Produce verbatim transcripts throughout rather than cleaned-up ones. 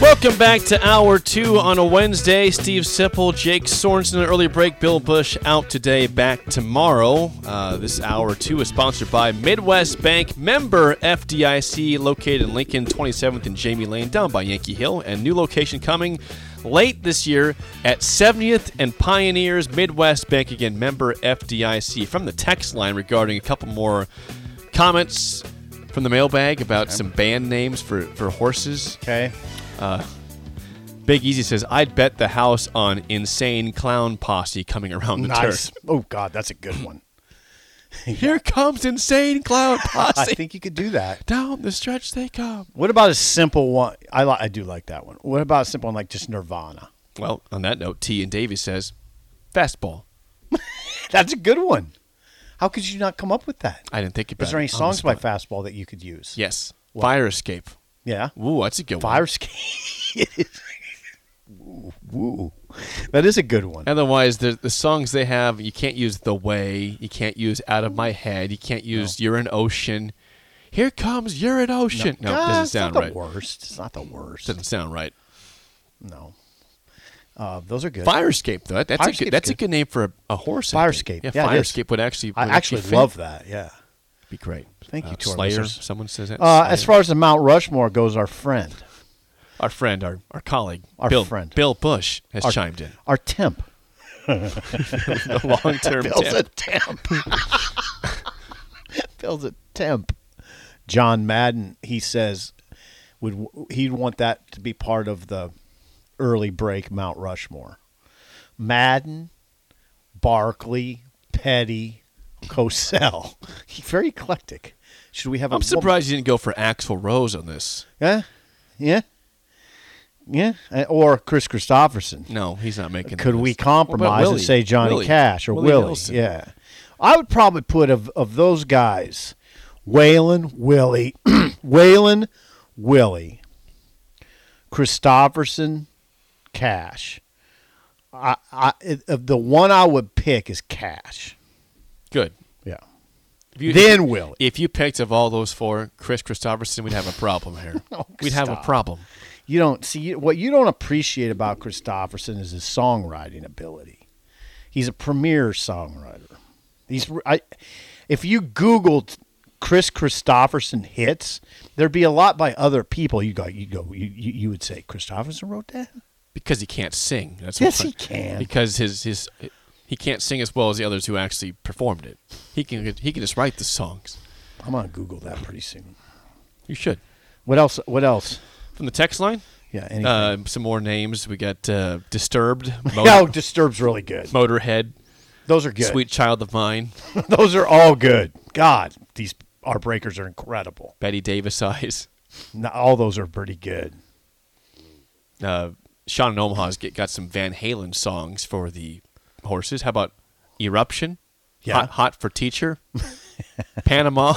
Welcome back to Hour two on a Wednesday. Steve Sipple, Jake Sorensen, Early Break. Bill Bush out today, back tomorrow. Uh, this Hour two is sponsored by Midwest Bank, member F D I C, located in Lincoln, twenty-seventh and Jamie Lane, down by Yankee Hill. And new location coming late this year at seventieth and Pioneers. Midwest Bank, again, member F D I C. From the text line regarding a couple more comments from the mailbag about some band names for, for horses. Okay. Uh, Big Easy says, I'd bet the house on Insane Clown Posse coming around the nice. turf. Oh, God, that's a good one. Yeah. Here comes Insane Clown Posse. I think you could do that. Down the stretch they come. What about a simple one? I li- I do like that one. What about a simple one like just Nirvana? Well, on that note, T and Davey says, Fastball. That's a good one. How could you not come up with that? I didn't think about it. Is there any songs by Fastball that you could use? Yes. What? Fire Escape. Yeah. Ooh, that's a good Fire one. Fire Escape. Ooh, ooh. That is a good one. Otherwise, the the songs they have, you can't use The Way, you can't use Out of My Head, you can't use no. You're an Ocean. Here comes You're an Ocean. No, no it doesn't sound right. It's not the worst. It's not the worst. Doesn't sound right. No. Uh, those are good. Fire Escape, though. That's, a good, that's good. a good name for a, a horse. Fire Escape. Yeah, yeah, Fire Escape would actually would I actually, actually love that, yeah. Be great. Thank you uh, to our Slayer. Listeners. Someone says that. Uh, as far as the Mount Rushmore goes, our friend, our friend, our our colleague, our Bill, friend, Bill Bush has our, chimed in. Our temp, the long term. Bill's a temp. Bill's a temp. John Madden. He says, would he'd want that to be part of the Early Break Mount Rushmore? Madden, Barkley, Petty. Cosell. Very eclectic. Should we have? I'm a surprised woman? You didn't go for Axl Rose on this. Yeah, yeah, yeah. Or Kris Kristofferson. No, he's not making. Could we list. compromise and say Johnny Willie? Cash or Willie? Willie? Yeah, I would probably put of of those guys, Waylon, Willie, Waylon, Willie, Kristofferson, Cash. I, I it, the one I would pick is Cash. Good. Yeah. If you, then if, Willie. If you picked of all those four, Kris Kristofferson, we'd have a problem here. no, we'd stop. have a problem. You don't see what you don't appreciate about Kristofferson is his songwriting ability. He's a premier songwriter. He's I, if you Googled Kris Kristofferson hits, there'd be a lot by other people. You go, you go, you you, you would say Kristofferson wrote that because he can't sing. That's yes, he can because his his. He can't sing as well as the others who actually performed it. He can he can just write the songs. I'm gonna Google that pretty soon. You should. What else? What else? From the text line? Yeah. Uh, some more names. We got uh, Disturbed. Motor- oh, Disturbed's really good. Motorhead. Those are good. Sweet Child of Mine. Those are all good. God, these our breakers are incredible. Betty Davis Eyes. No, all those are pretty good. Uh, Sean in Omaha's get, got some Van Halen songs for the. Horses. How about Eruption? Yeah. Hot, hot for Teacher. Panama.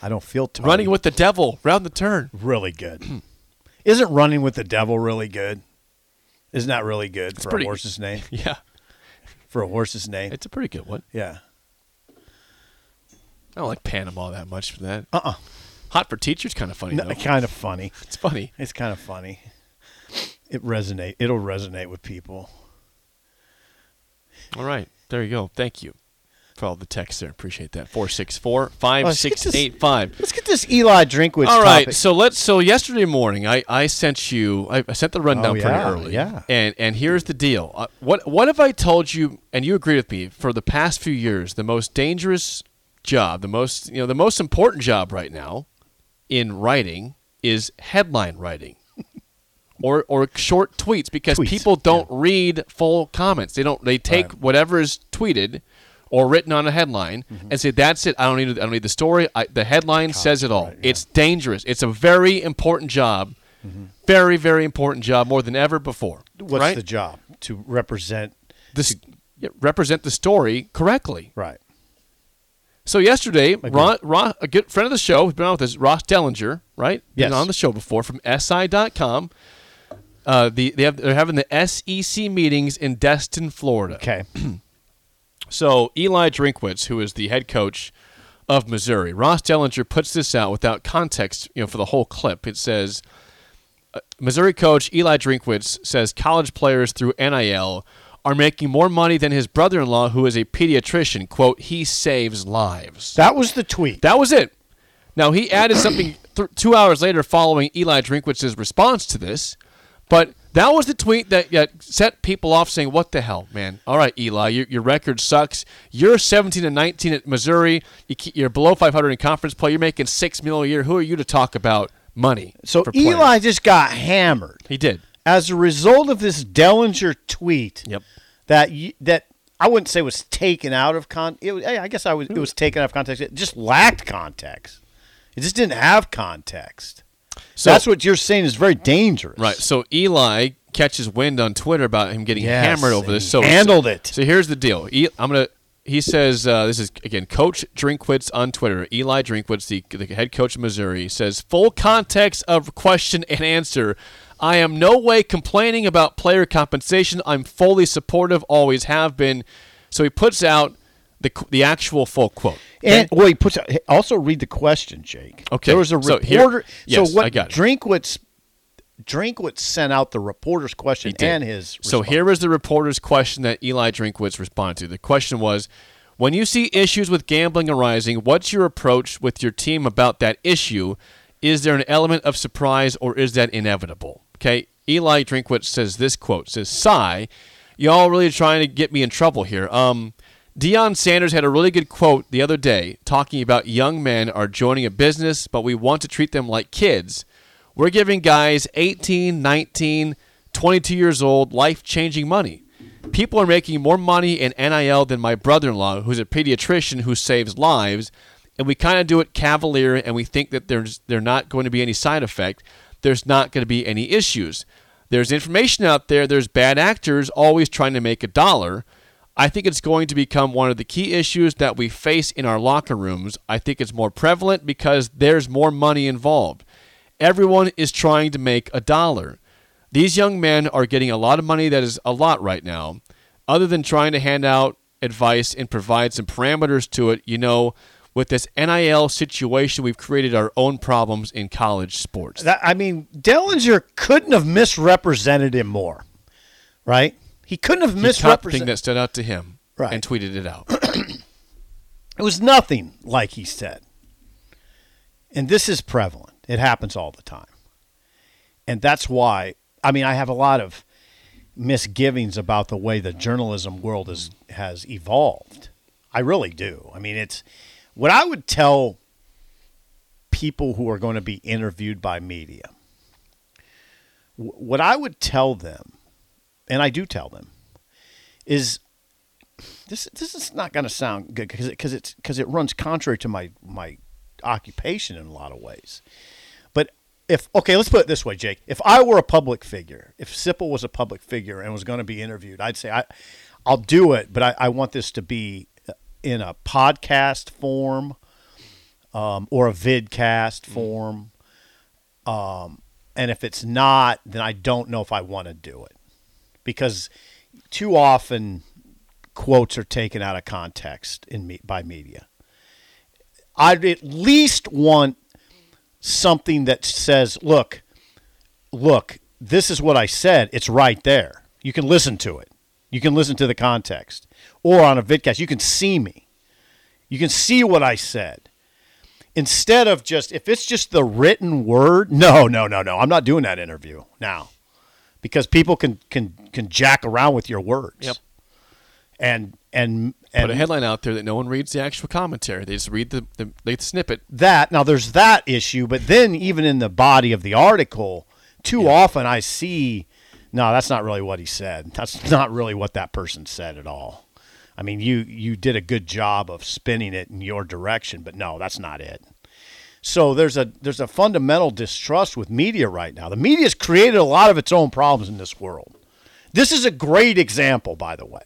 I don't feel tired. Running with the Devil. Round the Turn. Really good. Isn't Running with the Devil really good? Isn't that really good it's for pretty, a horse's name? Yeah. For a horse's name. It's a pretty good one. Yeah. I don't like Panama that much for that. Uh-uh. Hot for Teacher's kind of funny, no, though. Kind of funny. It's funny. It's kind of funny. It resonate. It'll resonate with people. All right. There you go. Thank you for all the texts there. Appreciate that. four six four, five six eight five. Let's get this Eli Drinkwitz topic. All right. Topic. So let's. So yesterday morning, I, I sent you, I, I sent the rundown oh, yeah, pretty early. Yeah. And, and here's the deal. Uh, what, what have I told you, and you agree with me, for the past few years, the most dangerous job, the most, you know, the most important job right now in writing is headline writing. or or short tweets because tweets. people don't yeah. read full comments. They don't. They take right. whatever is tweeted or written on a headline mm-hmm. and say, that's it. I don't need. I don't need the story. I, the headline Cop, says it all. Right, yeah. It's dangerous. It's a very important job. Mm-hmm. Very, very important job, more than ever before. What's right? the job? To represent the to, yeah, represent the story correctly. Right. So yesterday, Ron, Ron, a good friend of the show, who's been on with us, Ross Dellinger, right? Yes. Been on the show before from S I dot com. Uh, the they have they're having the S E C meetings in Destin, Florida. Okay. So Eli Drinkwitz, who is the head coach of Missouri, Ross Dellinger puts this out without context, you know, for the whole clip. It says, Missouri coach Eli Drinkwitz says college players through N I L are making more money than his brother-in-law, who is a pediatrician. Quote, he saves lives. That was the tweet. That was it. Now, he added something th- two hours later following Eli Drinkwitz's response to this, but that was the tweet that uh, set people off saying, what the hell, man? All right, Eli, your, your record sucks. You're seventeen and nineteen at Missouri. You keep, you're below five hundred in conference play. You're making six million dollars a year. Who are you to talk about money? So Eli players? just got hammered. He did. As a result of this Dellinger tweet, yep. that you, that I wouldn't say was taken out of con, it, I guess I was it was taken out of context. It just lacked context. It just didn't have context. So that's what you're saying is very dangerous, right? So Eli catches wind on Twitter about him getting yes, hammered over this. So handled so, it. So here's the deal. I'm gonna. He says uh, this is again Coach Drinkwitz on Twitter. Eli Drinkwitz, the, the head coach of Missouri, says full context of question and answer. I am no way complaining about player compensation. I'm fully supportive, always have been. So he puts out the the actual full quote. And well, he puts out, also read the question, Jake. Okay. There was a reporter. So, here, yes, so what I got it. Drinkwitz Drinkwitz sent out the reporter's question and his response. So here is the reporter's question that Eli Drinkwitz responded to. The question was, when you see issues with gambling arising, what's your approach with your team about that issue? Is there an element of surprise or is that inevitable? Okay, Eli Drinkwitz says this quote, says, sigh, y'all really trying to get me in trouble here. Um, Deion Sanders had a really good quote the other day talking about young men are joining a business, but we want to treat them like kids. We're giving guys eighteen, nineteen, twenty-two years old, life-changing money. People are making more money in N I L than my brother-in-law, who's a pediatrician who saves lives, and we kind of do it cavalier, and we think that there's they're not going to be any side effect. There's not going to be any issues. There's information out there. There's bad actors always trying to make a dollar. I think it's going to become one of the key issues that we face in our locker rooms. I think it's more prevalent because there's more money involved. Everyone is trying to make a dollar. These young men are getting a lot of money that is a lot right now. Other than trying to hand out advice and provide some parameters to it, you know, with this N I L situation, we've created our own problems in college sports. That, I mean, Dellinger couldn't have misrepresented him more, right? He couldn't have misrepresented. The thing that stood out to him right. and tweeted it out. It was nothing like he said. And this is prevalent. It happens all the time. And that's why, I mean, I have a lot of misgivings about the way the journalism world is, has evolved. I really do. I mean, it's... What I would tell people who are going to be interviewed by media, what I would tell them, and I do tell them, is this this is not going to sound good because it, cause it's, cause it runs contrary to my, my occupation in a lot of ways. But if, okay, let's put it this way, Jake. If I were a public figure, if Sipple was a public figure and was going to be interviewed, I'd say I, I'll do it, but I, I want this to be in a podcast form um, or a vidcast form. Um, and if it's not, then I don't know if I want to do it. Because too often quotes are taken out of context in me- by media. I'd at least want something that says, look, look, this is what I said. It's right there. You can listen to it. You can listen to the context. Or on a vidcast, you can see me. You can see what I said. Instead of just, if it's just the written word, no, no, no, no. I'm not doing that interview now. Because people can can, can jack around with your words. Yep. And, and, and put a headline out there that no one reads the actual commentary. They just read the, the, the snippet. That, now there's that issue, but then even in the body of the article, too yeah. often I see, no, that's not really what he said. That's not really what that person said at all. I mean, you you did a good job of spinning it in your direction, but no, that's not it. So there's a there's a fundamental distrust with media right now. The media's created a lot of its own problems in this world. This is a great example, by the way,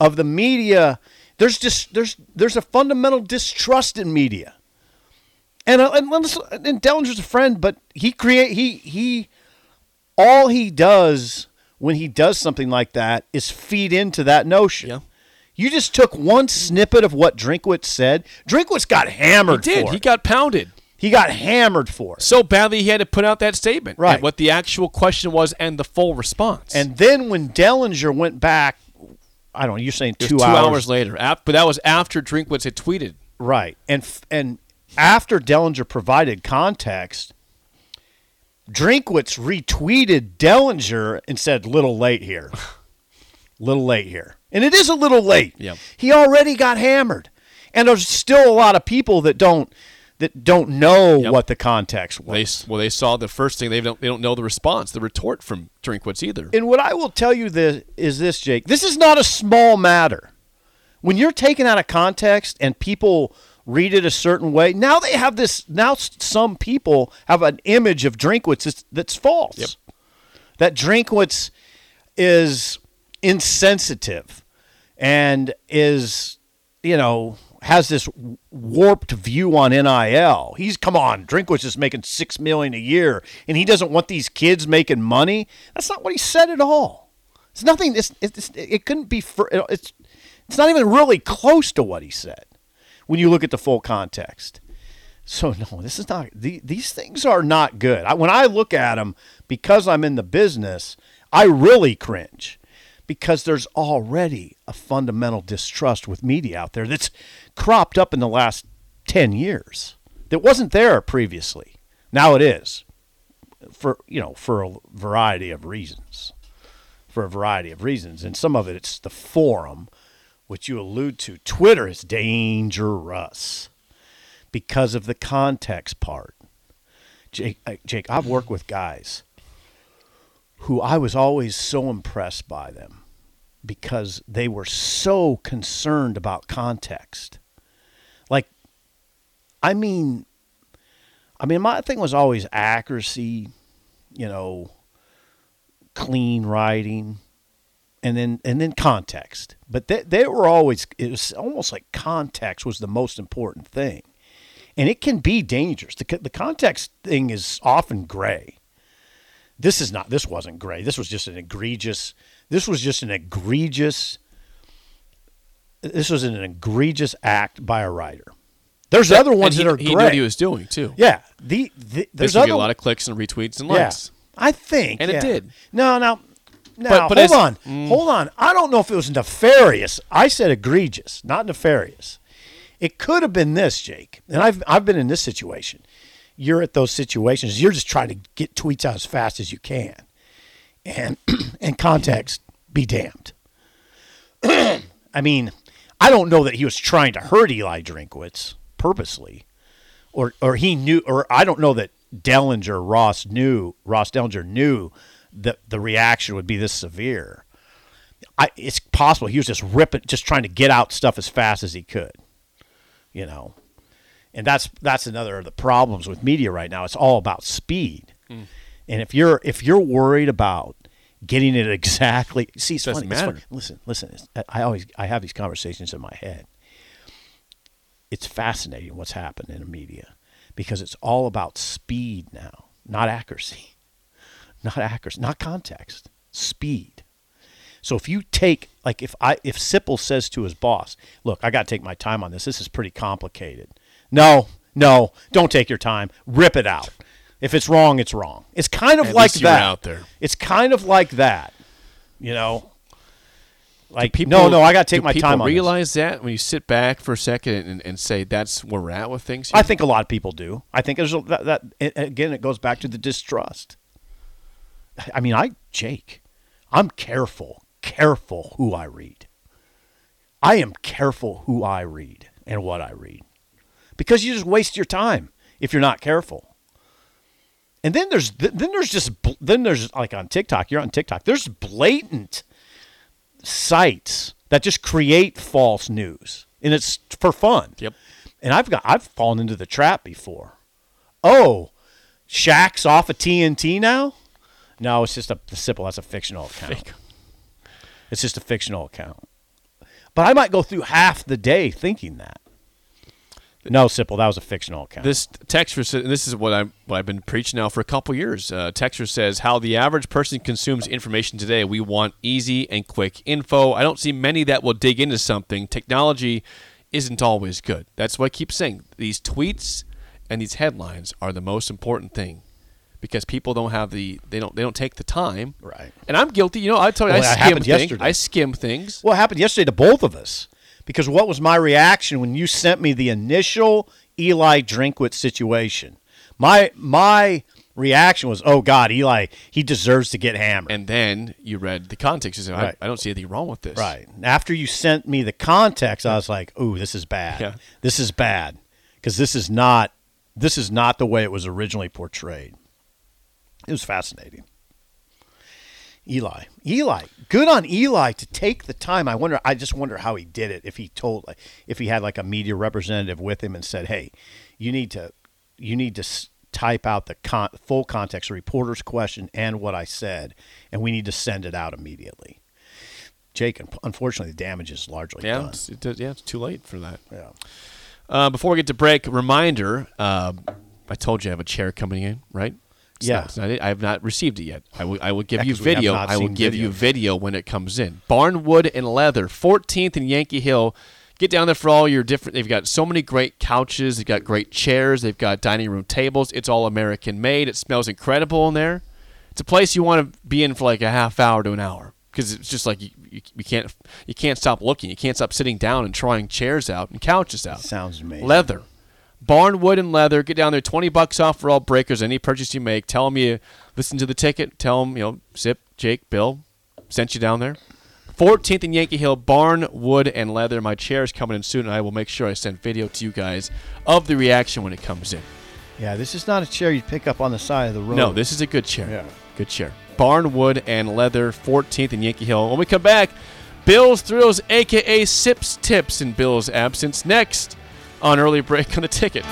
of the media. There's just there's there's a fundamental distrust in media. And and, and Dellinger's a friend, but he create he he all he does when he does something like that is feed into that notion. Yeah. You just took one snippet of what Drinkwitz said. Drinkwitz got hammered for it. He did. He got pounded. He got hammered for it. So badly he had to put out that statement. Right. And what the actual question was and the full response. And then when Dellinger went back, I don't know, you're saying two, two hours. Two hours later. But that was after Drinkwitz had tweeted. Right. And and after Dellinger provided context, Drinkwitz retweeted Dellinger and said, little late here. Little late here. And it is a little late. Yep. He already got hammered. And there's still a lot of people that don't that don't know yep. what the context was. They, well, they saw the first thing. They don't they don't know the response, the retort from Drinkwitz either. And what I will tell you this, is this, Jake. This is not a small matter. When you're taken out of context and people read it a certain way, now they have this. Now some people have an image of Drinkwitz that's, that's false. Yep. That Drinkwitz is insensitive. And is, you know, has this warped view on N I L. He's, come on, Drinkwitz is making six million dollars a year, and he doesn't want these kids making money. That's not what he said at all. It's nothing, it's, it's, it couldn't be, it's, it's not even really close to what he said when you look at the full context. So, no, this is not, the, these things are not good. I, when I look at them, because I'm in the business, I really cringe. Because there's already a fundamental distrust with media out there that's cropped up in the last ten years that wasn't there previously. Now it is, for you know, for a variety of reasons, for a variety of reasons, and some of it it's the forum, which you allude to. Twitter is dangerous because of the context part. Jake, Jake, I've worked with guys who I was always so impressed by them because they were so concerned about context. Like, I mean, I mean, my thing was always accuracy, you know, clean writing, and then and then context. But they they were always, it was almost like context was the most important thing, and it can be dangerous. The the context thing is often gray. This is not, this wasn't gray. This was just an egregious, this was just an egregious, this was an egregious act by a writer. There's but, other ones he, that are he gray. He knew what he was doing, too. Yeah. The, the, there's this would other, be a lot of clicks and retweets and likes. Yeah, I think. And yeah. it did. No, no, no. But, but hold on. Mm. Hold on. I don't know if it was nefarious. I said egregious, not nefarious. It could have been this, Jake. And I've I've been in this situation. You're at those situations. You're just trying to get tweets out as fast as you can, and and context be damned. I mean, I don't know that he was trying to hurt Eli Drinkwitz purposely, or or he knew, or I don't know that Dellinger Ross knew Ross Dellinger knew that the reaction would be this severe. I, it's possible he was just ripping, just trying to get out stuff as fast as he could, you know. And that's that's another of the problems with media right now. It's all about speed. Mm. And if you're if you're worried about getting it exactly, see, it's, it funny, it's funny. Listen, listen. It's, I always I have these conversations in my head. It's fascinating what's happened in the media because it's all about speed now, not accuracy, not accuracy, not context, speed. So if you take like if I if Sipple says to his boss, "Look, I got to take my time on this. This is pretty complicated." No, no, don't take your time. Rip it out. If it's wrong, it's wrong. It's kind of At like least that. You're out there. It's kind of like that. You know, like people, no, no, I got to take my time on this. Do people realize that when you sit back for a second and, and say that's where we're at with things? Here? I think a lot of people do. I think there's a, that, that it, again, it goes back to the distrust. I mean, I Jake, I'm careful, careful who I read. I am careful who I read and what I read. Because you just waste your time if you're not careful. And then there's then there's just then there's like on TikTok. You're on TikTok. There's blatant sites that just create false news, and it's for fun. Yep. And I've got I've fallen into the trap before. Oh, Shaq's off of T N T now? No, it's just a simple. That's a fictional account. Fake. It's just a fictional account. But I might go through half the day thinking that. No, Sipple, that was a fictional account. This texter, this is what, I'm, what I've been preaching now for a couple years. Uh, texter says, how the average person consumes information today. We want easy and quick info. I don't see many that will dig into something. Technology isn't always good. That's what I keep saying. These tweets and these headlines are the most important thing because people don't have the they don't they don't take the time. Right. And I'm guilty. You know, I tell you, well, I skim things. Yesterday. I skim things. Well, it happened yesterday to both of us. Because what was my reaction when you sent me the initial Eli Drinkwitz situation? My my reaction was, oh, God, Eli, he deserves to get hammered. And then you read the context. You said, right. I, I don't see anything wrong with this. Right. After you sent me the context, I was like, ooh, this is bad. Yeah. This is bad. Because this is not this is not the way it was originally portrayed. It was fascinating. Eli, Eli, good on Eli to take the time. I wonder. I just wonder how he did it. If he told, if he had like a media representative with him and said, "Hey, you need to, you need to type out the con- full context, the reporter's question, and what I said, and we need to send it out immediately." Jake, unfortunately, the damage is largely yeah, done. It's, it, yeah, it's too late for that. Yeah. Uh, before we get to break, reminder. Uh, I told you I have a chair coming in, right? It's yeah, not, not it. I have not received it yet. I will. I will give yeah, you video. I will give video. you video when it comes in. Barn Wood and Leather, fourteenth and Yankee Hill. Get down there for all your different. They've got so many great couches. They've got great chairs. They've got dining room tables. It's all American made. It smells incredible in there. It's a place you want to be in for like a half hour to an hour because it's just like you, you, you can't you can't stop looking. You can't stop sitting down and trying chairs out and couches out. Sounds amazing. Leather. Barn Wood and Leather. Get down there. twenty bucks off for all breakers. Any purchase you make, tell them you listen to the ticket. Tell them, you know, Zip, Jake, Bill sent you down there. fourteenth and Yankee Hill, Barn Wood and Leather. My chair is coming in soon, and I will make sure I send video to you guys of the reaction when it comes in. Yeah, this is not a chair you pick up on the side of the road. No, this is a good chair. Yeah. Good chair. Barn Wood and Leather, fourteenth and Yankee Hill. When we come back, Bill's Thrills, a k a. Sip's Tips in Bill's absence. Next on Early Break on the Ticket.